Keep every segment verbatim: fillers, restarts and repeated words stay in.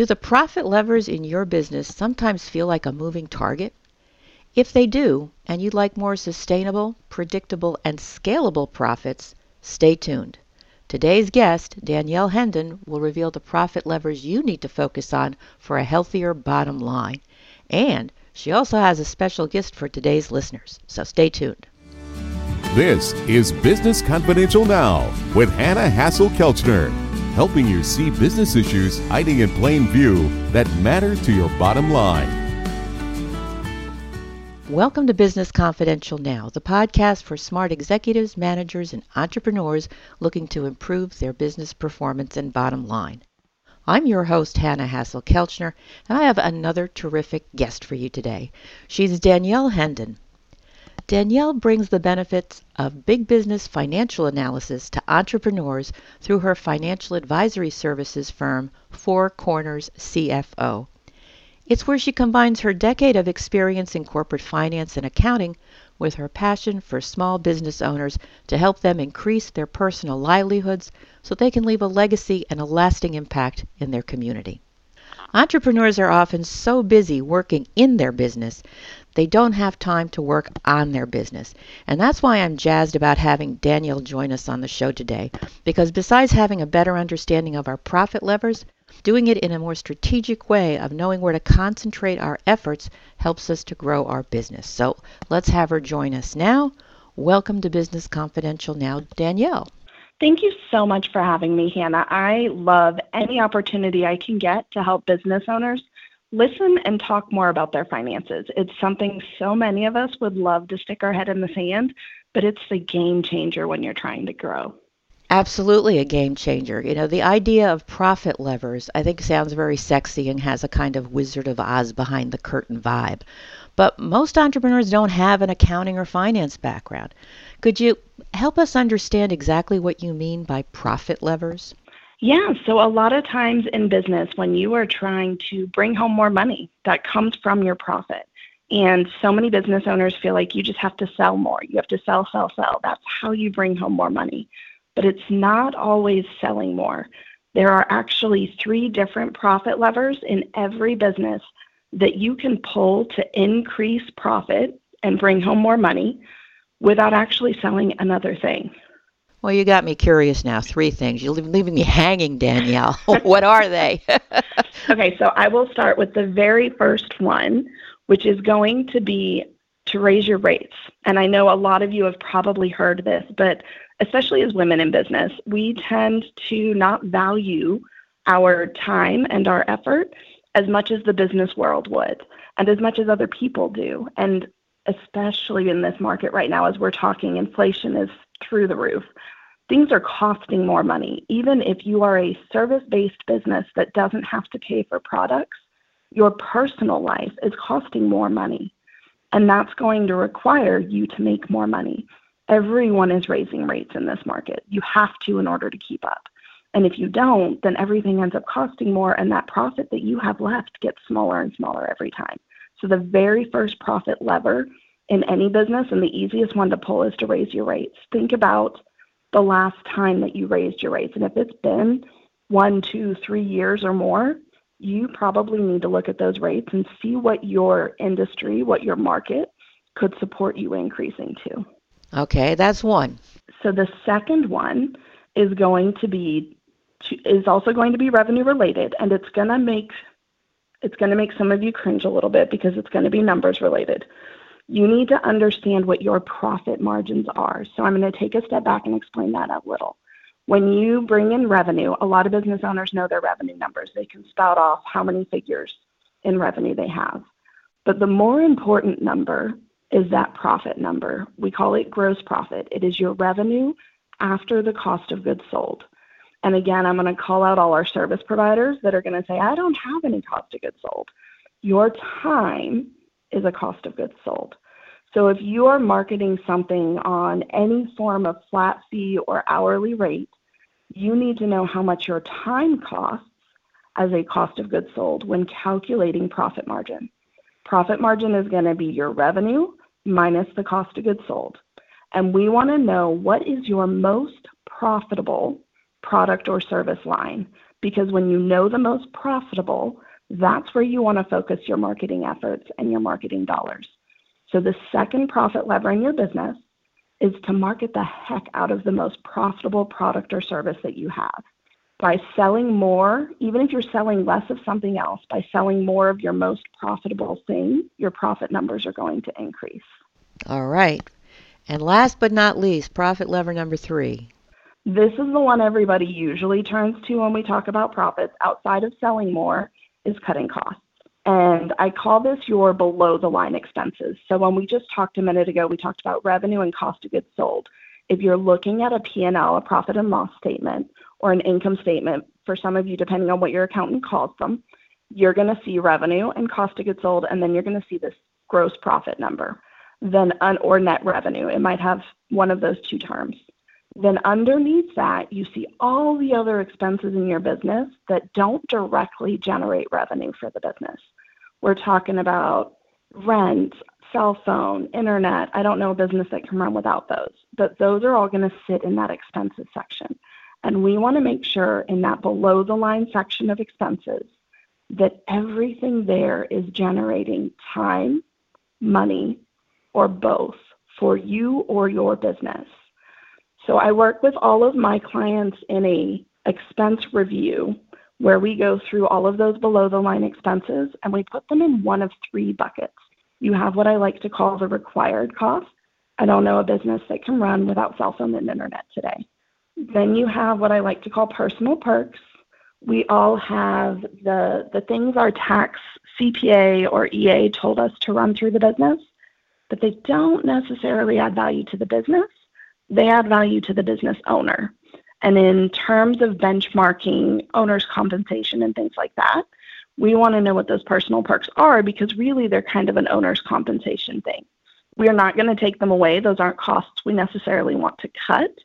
Do the profit levers in your business sometimes feel like a moving target? If they do, and you'd like more sustainable, predictable, and scalable profits, stay tuned. Today's guest, Danielle Hendon, will reveal the profit levers you need to focus on for a healthier bottom line. And she also has a special gift for today's listeners, so stay tuned. This is Business Confidential Now with Hannah Hassel-Kelchner, helping you see business issues hiding in plain view that matter to your bottom line. Welcome to Business Confidential Now, the podcast for smart executives, managers, and entrepreneurs looking to improve their business performance and bottom line. I'm your host, Hannah Hassel-Kelchner, and I have another terrific guest for you today. She's Danielle Hendon. Danielle brings the benefits of big business financial analysis to entrepreneurs through her financial advisory services firm, four corners C F O. It's where she combines her decade of experience in corporate finance and accounting with her passion for small business owners to help them increase their personal livelihoods so they can leave a legacy and a lasting impact in their community. Entrepreneurs are often so busy working in their business, they don't have time to work on their business. And that's why I'm jazzed about having Danielle join us on the show today, because besides having a better understanding of our profit levers, doing it in a more strategic way of knowing where to concentrate our efforts helps us to grow our business. So let's have her join us now. Welcome to Business Confidential Now, Danielle. Thank you so much for having me, Hannah. I love any opportunity I can get to help business owners listen and talk more about their finances. It's something so many of us would love to stick our head in the sand, but it's the game changer when you're trying to grow. Absolutely a game changer. You know, the idea of profit levers, I think, sounds very sexy and has a kind of Wizard of Oz behind the curtain vibe. But most entrepreneurs don't have an accounting or finance background. Could you help us understand exactly what you mean by profit levers? Yeah, so a lot of times in business, when you are trying to bring home more money, that comes from your profit. And so many business owners feel like you just have to sell more. You have to sell, sell, sell. That's how you bring home more money. But it's not always selling more. There are actually three different profit levers in every business that you can pull to increase profit and bring home more money without actually selling another thing. Well, you got me curious now. Three things. You're leaving me hanging, Danielle. What are they? Okay, so I will start with the very first one, which is going to be to raise your rates. And I know a lot of you have probably heard this, but especially as women in business, we tend to not value our time and our effort as much as the business world would and as much as other people do. And especially in this market right now, as we're talking, inflation is through the roof. Things are costing more money. Even if you are a service-based business that doesn't have to pay for products, your personal life is costing more money. And that's going to require you to make more money. Everyone is raising rates in this market. You have to in order to keep up. And if you don't, then everything ends up costing more, and that profit that you have left gets smaller and smaller every time. So the very first profit lever in any business, and the easiest one to pull, is to raise your rates. Think about the last time that you raised your rates. And if it's been one, two, three years or more, you probably need to look at those rates and see what your industry, what your market could support you increasing to. Okay, that's one. So the second one is going to be is also going to be revenue related, and it's going to make it's going to make some of you cringe a little bit because it's going to be numbers related. You need to understand what your profit margins are. So I'm going to take a step back and explain that a little. When you bring in revenue, a lot of business owners know their revenue numbers. They can spout off how many figures in revenue they have. But the more important number is that profit number. We call it gross profit. It is your revenue after the cost of goods sold. And again, I'm going to call out all our service providers that are going to say, I don't have any cost of goods sold. Your time is a cost of goods sold. So if you are marketing something on any form of flat fee or hourly rate, you need to know how much your time costs as a cost of goods sold when calculating profit margin. Profit margin is going to be your revenue minus the cost of goods sold. And we want to know what is your most profitable product or service line because when you know the most profitable, that's where you want to focus your marketing efforts and your marketing dollars. So the second profit lever in your business is to market the heck out of the most profitable product or service that you have. By selling more, even if you're selling less of something else, by selling more of your most profitable thing, your profit numbers are going to increase. All right. And last but not least, profit lever number three. This is the one everybody usually turns to when we talk about profits outside of selling more, is cutting costs. And I call this your below-the-line expenses. So when we just talked a minute ago, we talked about revenue and cost of goods sold. If you're looking at a P and L, a profit and loss statement, or an income statement, for some of you, depending on what your accountant calls them, you're going to see revenue and cost of goods sold, and then you're going to see this gross profit number, then un- or net revenue. It might have one of those two terms. Then underneath that, you see all the other expenses in your business that don't directly generate revenue for the business. We're talking about rent, cell phone, internet. I don't know a business that can run without those, but those are all going to sit in that expenses section. And we want to make sure in that below the line section of expenses that everything there is generating time, money, or both for you or your business. So I work with all of my clients in a expense review where we go through all of those below the line expenses and we put them in one of three buckets. You have what I like to call the required cost. I don't know a business that can run without cell phone and internet today. Then you have what I like to call personal perks. We all have the, the things our tax, C P A, or E A told us to run through the business, but they don't necessarily add value to the business. They add value to the business owner. And in terms of benchmarking owner's compensation and things like that, we want to know what those personal perks are because really they're kind of an owner's compensation thing. We are not going to take them away. Those aren't costs we necessarily want to cut,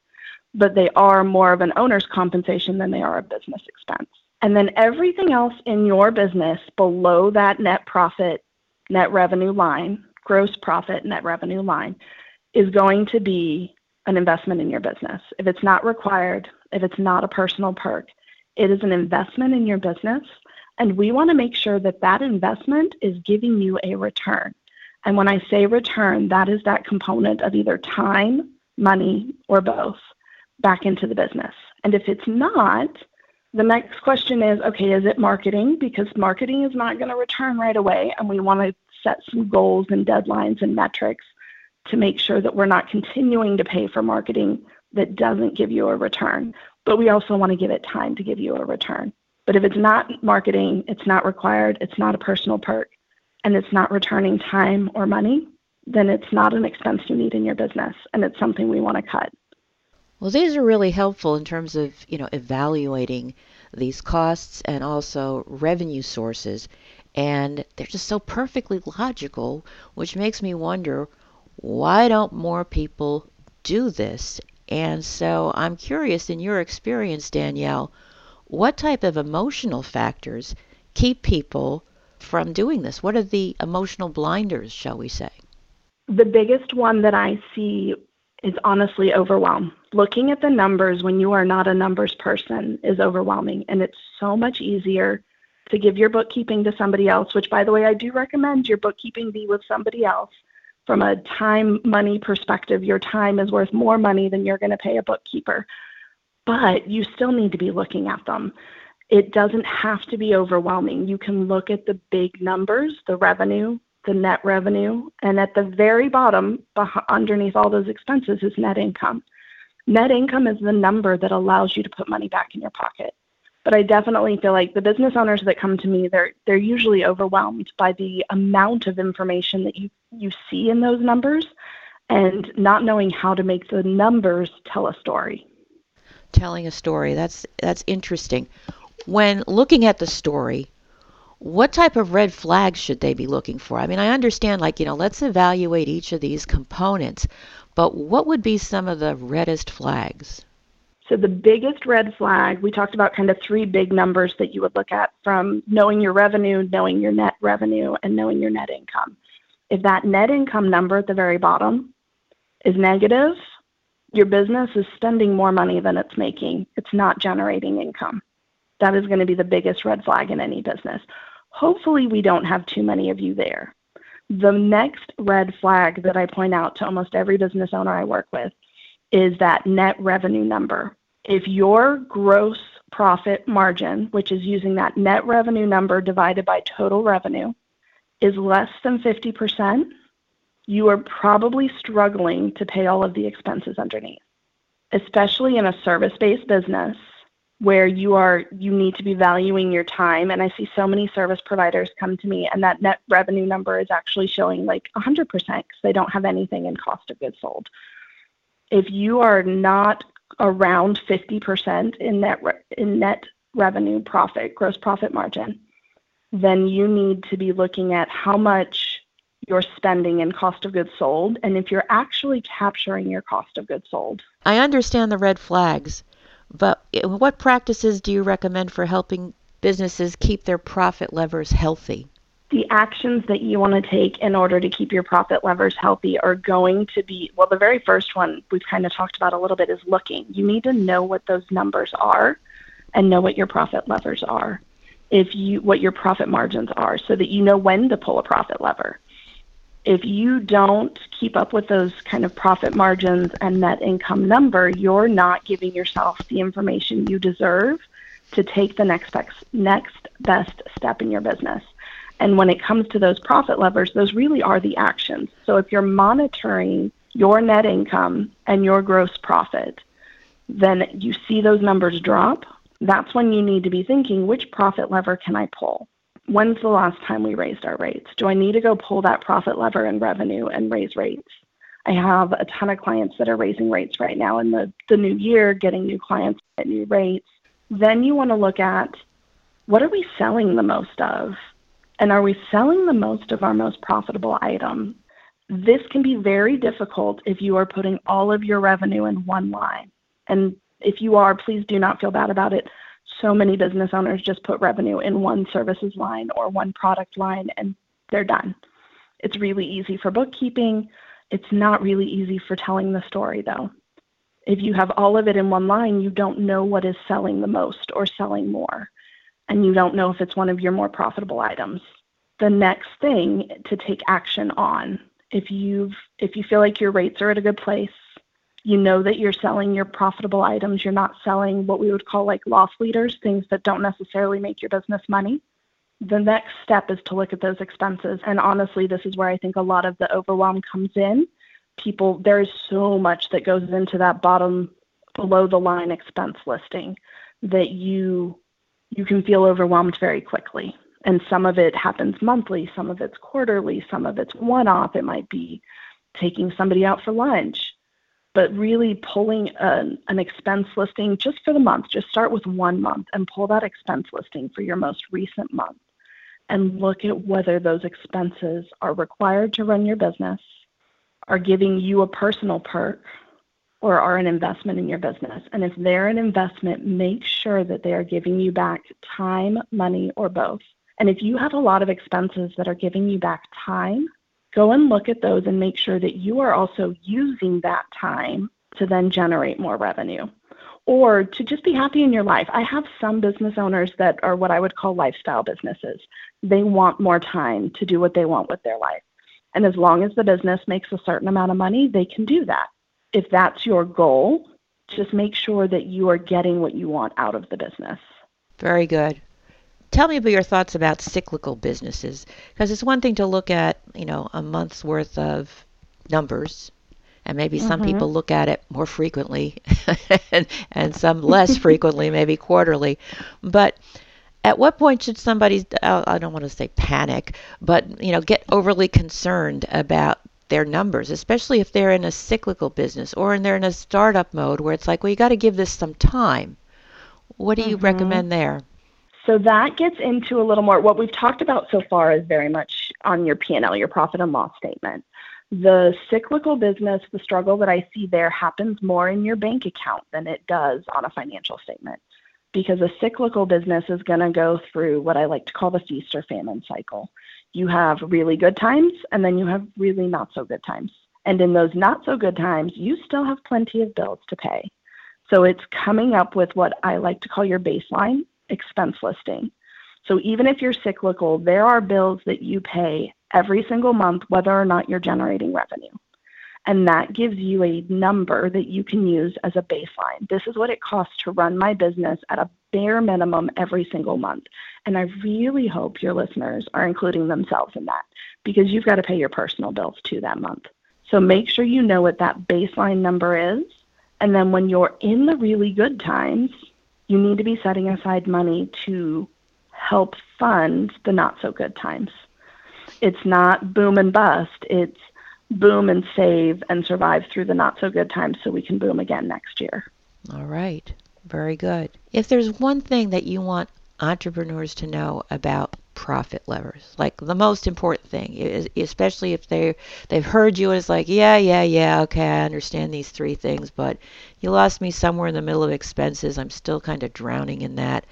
but they are more of an owner's compensation than they are a business expense. And then everything else in your business below that net profit, net revenue line, gross profit, net revenue line is going to be an investment in your business. If it's not required, if it's not a personal perk, it is an investment in your business. And we want to make sure that that investment is giving you a return. And when I say return, that is that component of either time, money, or both back into the business. And if it's not, the next question is, okay, is it marketing? Because marketing is not going to return right away. And we want to set some goals and deadlines and metrics to make sure that we're not continuing to pay for marketing that doesn't give you a return. But we also want to give it time to give you a return. But if it's not marketing, it's not required, it's not a personal perk, and it's not returning time or money, then it's not an expense you need in your business, and it's something we want to cut. Well, these are really helpful in terms of, you know, evaluating these costs and also revenue sources. And they're just so perfectly logical, which makes me wonder, why don't more people do this? And so I'm curious, in your experience, Danielle, what type of emotional factors keep people from doing this? What are the emotional blinders, shall we say? The biggest one that I see is honestly overwhelm. Looking at the numbers when you are not a numbers person is overwhelming, and it's so much easier to give your bookkeeping to somebody else, which, by the way, I do recommend your bookkeeping be with somebody else. From a time, money perspective, your time is worth more money than you're going to pay a bookkeeper, but you still need to be looking at them. It doesn't have to be overwhelming. You can look at the big numbers, the revenue, the net revenue, and at the very bottom, beh- underneath all those expenses is net income. Net income is the number that allows you to put money back in your pocket. But I definitely feel like the business owners that come to me, they're they're usually overwhelmed by the amount of information that you, you see in those numbers and not knowing how to make the numbers tell a story. Telling a story, that's that's interesting. When looking at the story, what type of red flags should they be looking for? I mean, I understand, like, you know, let's evaluate each of these components, but what would be some of the reddest flags? So the biggest red flag, we talked about kind of three big numbers that you would look at from knowing your revenue, knowing your net revenue, and knowing your net income. If that net income number at the very bottom is negative, your business is spending more money than it's making. It's not generating income. That is going to be the biggest red flag in any business. Hopefully, we don't have too many of you there. The next red flag that I point out to almost every business owner I work with is that net revenue number. If your gross profit margin, which is using that net revenue number divided by total revenue, is less than fifty percent, you are probably struggling to pay all of the expenses underneath, especially in a service-based business where you are you need to be valuing your time. And I see so many service providers come to me, and that net revenue number is actually showing like one hundred percent because they don't have anything in cost of goods sold. If you are not around fifty percent in net, re- in net revenue profit, gross profit margin, then you need to be looking at how much you're spending in cost of goods sold and if you're actually capturing your cost of goods sold. I understand the red flags, but what practices do you recommend for helping businesses keep their profit levers healthy? The actions that you want to take in order to keep your profit levers healthy are going to be, well, the very first one we've kind of talked about a little bit is looking. You need to know what those numbers are and know what your profit levers are, if you what your profit margins are, so that you know when to pull a profit lever. If you don't keep up with those kind of profit margins and net income number, you're not giving yourself the information you deserve to take the next best, next best step in your business. And when it comes to those profit levers, those really are the actions. So if you're monitoring your net income and your gross profit, then you see those numbers drop. That's when you need to be thinking, which profit lever can I pull? When's the last time we raised our rates? Do I need to go pull that profit lever in revenue and raise rates? I have a ton of clients that are raising rates right now in the, the new year, getting new clients at new rates. Then you want to look at, what are we selling the most of? And are we selling the most of our most profitable item? This can be very difficult if you are putting all of your revenue in one line. And if you are, please do not feel bad about it. So many business owners just put revenue in one services line or one product line, and they're done. It's really easy for bookkeeping. It's not really easy for telling the story, though. If you have all of it in one line, you don't know what is selling the most or selling more, and you don't know if it's one of your more profitable items. The next thing to take action on, if you've if you feel like your rates are at a good place, you know that you're selling your profitable items. You're not selling what we would call like loss leaders, things that don't necessarily make your business money. The next step is to look at those expenses. And honestly, this is where I think a lot of the overwhelm comes in. People, there is so much that goes into that bottom below the line expense listing that you you can feel overwhelmed very quickly. And some of it happens monthly, some of it's quarterly, some of it's one-off. It might be taking somebody out for lunch. But really pulling an, an expense listing just for the month, just start with one month and pull that expense listing for your most recent month and look at whether those expenses are required to run your business, are giving you a personal perk, or are an investment in your business. And if they're an investment, make sure that they are giving you back time, money, or both. And if you have a lot of expenses that are giving you back time, go and look at those and make sure that you are also using that time to then generate more revenue or to just be happy in your life. I have some business owners that are what I would call lifestyle businesses. They want more time to do what they want with their life. And as long as the business makes a certain amount of money, they can do that. If that's your goal, just make sure that you are getting what you want out of the business. Very good. Tell me about your thoughts about cyclical businesses, because it's one thing to look at, you know, a month's worth of numbers, and maybe mm-hmm. some people look at it more frequently and, and some less frequently, maybe quarterly. But at what point should somebody, I don't want to say panic, but, you know, get overly concerned about their numbers, especially if they're in a cyclical business or in they're in a startup mode where it's like, well, you got to give this some time. What do mm-hmm. you recommend there? So that gets into a little more, what we've talked about so far is very much on your P and L, your profit and loss statement. The cyclical business, the struggle that I see there happens more in your bank account than it does on a financial statement, because a cyclical business is going to go through what I like to call the feast or famine cycle. You have really good times, and then you have really not so good times. And in those not so good times, you still have plenty of bills to pay. So it's coming up with what I like to call your baseline expense listing. So even if you're cyclical, there are bills that you pay every single month, whether or not you're generating revenue. And that gives you a number that you can use as a baseline. This is what it costs to run my business at a bare minimum every single month. And I really hope your listeners are including themselves in that, because you've got to pay your personal bills too that month. So make sure you know what that baseline number is. And then when you're in the really good times, you need to be setting aside money to help fund the not so good times. It's not boom and bust. It's boom and save and survive through the not so good times so we can boom again next year. All right. Very good. If there's one thing that you want entrepreneurs to know about profit levers, like the most important thing, is, especially if they, they've heard you and it's like, yeah, yeah, yeah, okay, I understand these three things, but you lost me somewhere in the middle of expenses. I'm still kind of drowning in that.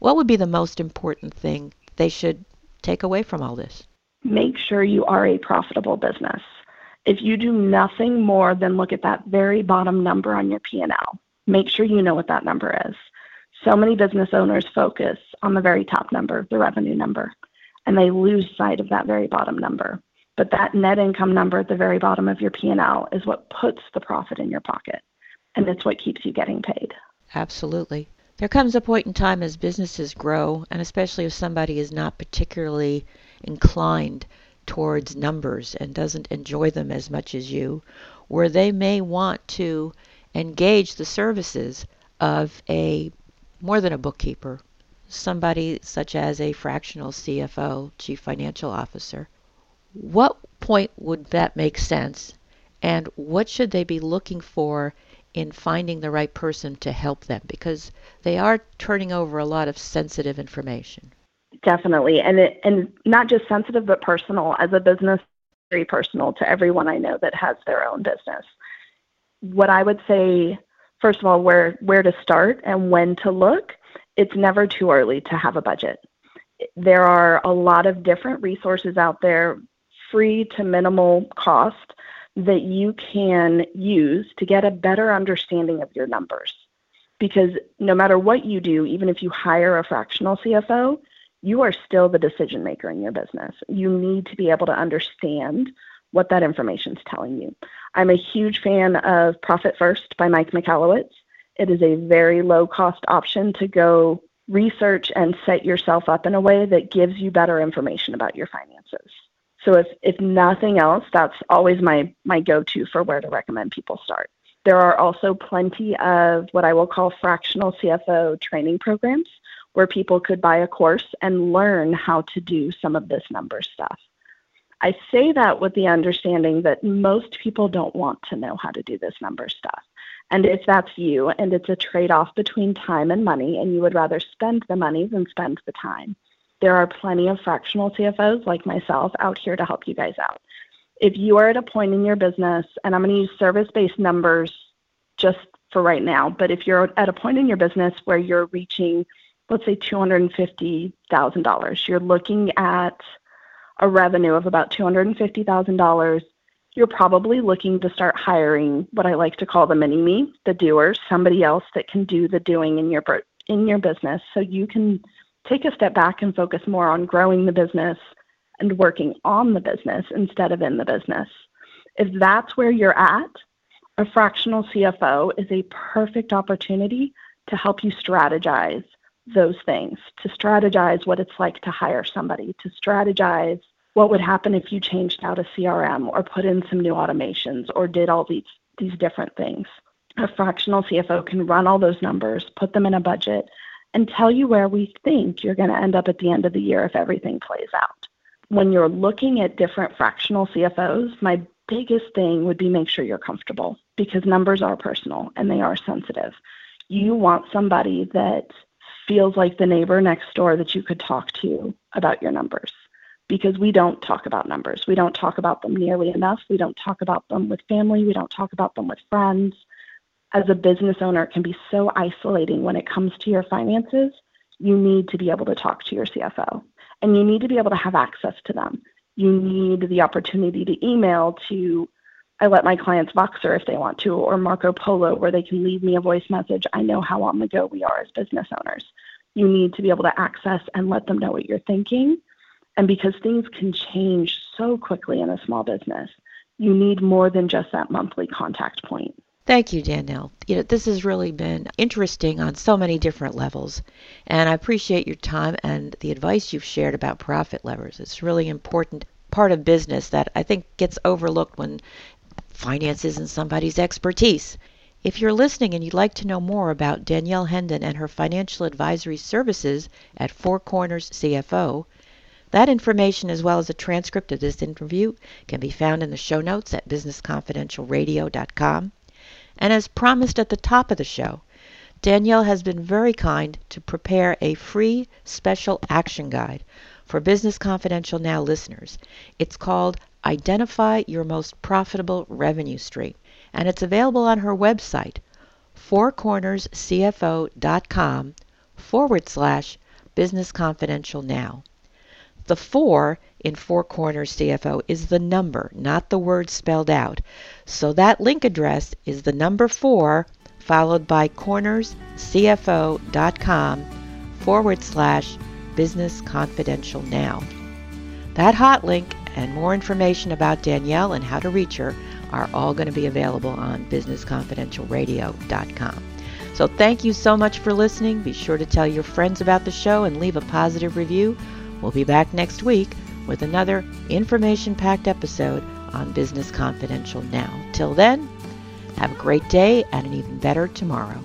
What would be the most important thing they should take away from all this? Make sure you are a profitable business. If you do nothing more than look at that very bottom number on your P and L, make sure you know what that number is. So many business owners focus on the very top number, the revenue number, and they lose sight of that very bottom number. But that net income number at the very bottom of your P and L is what puts the profit in your pocket, and it's what keeps you getting paid. Absolutely. There comes a point in time as businesses grow, and especially if somebody is not particularly inclined towards numbers and doesn't enjoy them as much as you, where they may want to engage the services of a more than a bookkeeper, somebody such as a fractional C F O, chief financial officer. What point would that make sense, and what should they be looking for in finding the right person to help them? Because they are turning over a lot of sensitive information. Definitely. And it, and not just sensitive, but personal. As a business, very personal to everyone I know that has their own business. What I would say, first of all, where, where to start and when to look, it's never too early to have a budget. There are a lot of different resources out there, free to minimal cost, that you can use to get a better understanding of your numbers. Because no matter what you do, even if you hire a fractional C F O, you are still the decision maker in your business. You need to be able to understand what that information is telling you. I'm a huge fan of Profit First by Mike Michalowicz. It is a very low cost option to go research and set yourself up in a way that gives you better information about your finances. So if, if nothing else, that's always my, my go-to for where to recommend people start. There are also plenty of what I will call fractional C F O training programs, where people could buy a course and learn how to do some of this number stuff. I say that with the understanding that most people don't want to know how to do this number stuff. And if that's you, and it's a trade-off between time and money, and you would rather spend the money than spend the time, there are plenty of fractional C F Os like myself out here to help you guys out. If you are at a point in your business, and I'm going to use service-based numbers just for right now, but if you're at a point in your business where you're reaching, let's say, two hundred fifty thousand dollars. You're looking at a revenue of about two hundred fifty thousand dollars. You're probably looking to start hiring what I like to call the mini-me, the doers, somebody else that can do the doing in your in your business, so you can take a step back and focus more on growing the business and working on the business instead of in the business. If that's where you're at, a fractional C F O is a perfect opportunity to help you strategize those things, to strategize what it's like to hire somebody, to strategize what would happen if you changed out a C R M or put in some new automations or did all these, these different things. A fractional C F O can run all those numbers, put them in a budget, and tell you where we think you're going to end up at the end of the year if everything plays out. When you're looking at different fractional C F Os, my biggest thing would be make sure you're comfortable, because numbers are personal and they are sensitive. You want somebody that feels like the neighbor next door that you could talk to about your numbers, because we don't talk about numbers. We don't talk about them nearly enough. We don't talk about them with family. We don't talk about them with friends. As a business owner, it can be so isolating when it comes to your finances. You need to be able to talk to your C F O, and you need to be able to have access to them. You need the opportunity to email to, I let my clients Voxer if they want to, or Marco Polo, where they can leave me a voice message. I know how on the go we are as business owners. you need to be able to access and let them know what you're thinking. And because things can change so quickly in a small business, you need more than just that monthly contact point. Thank you, Danielle. You know, this has really been interesting on so many different levels, and I appreciate your time and the advice you've shared about profit levers. It's really important part of business that I think gets overlooked when finance isn't somebody's expertise. If you're listening and you'd like to know more about Danielle Hendon and her financial advisory services at Four Corners C F O, that information, as well as a transcript of this interview, can be found in the show notes at business confidential radio dot com. And as promised at the top of the show, Danielle has been very kind to prepare a free special action guide for Business Confidential Now listeners. It's called Identify Your Most Profitable Revenue Stream, and it's available on her website, four corners c f o dot com forward slash business confidential now. The four in Four Corners C F O is the number, not the word spelled out. So that link address is the number four followed by corners c f o dot com forward slash business confidential now. That hot link and more information about Danielle and how to reach her are all going to be available on business confidential radio dot com. So thank you so much for listening. Be sure to tell your friends about the show and leave a positive review. We'll be back next week with another information-packed episode on Business Confidential Now. Till then, have a great day and an even better tomorrow.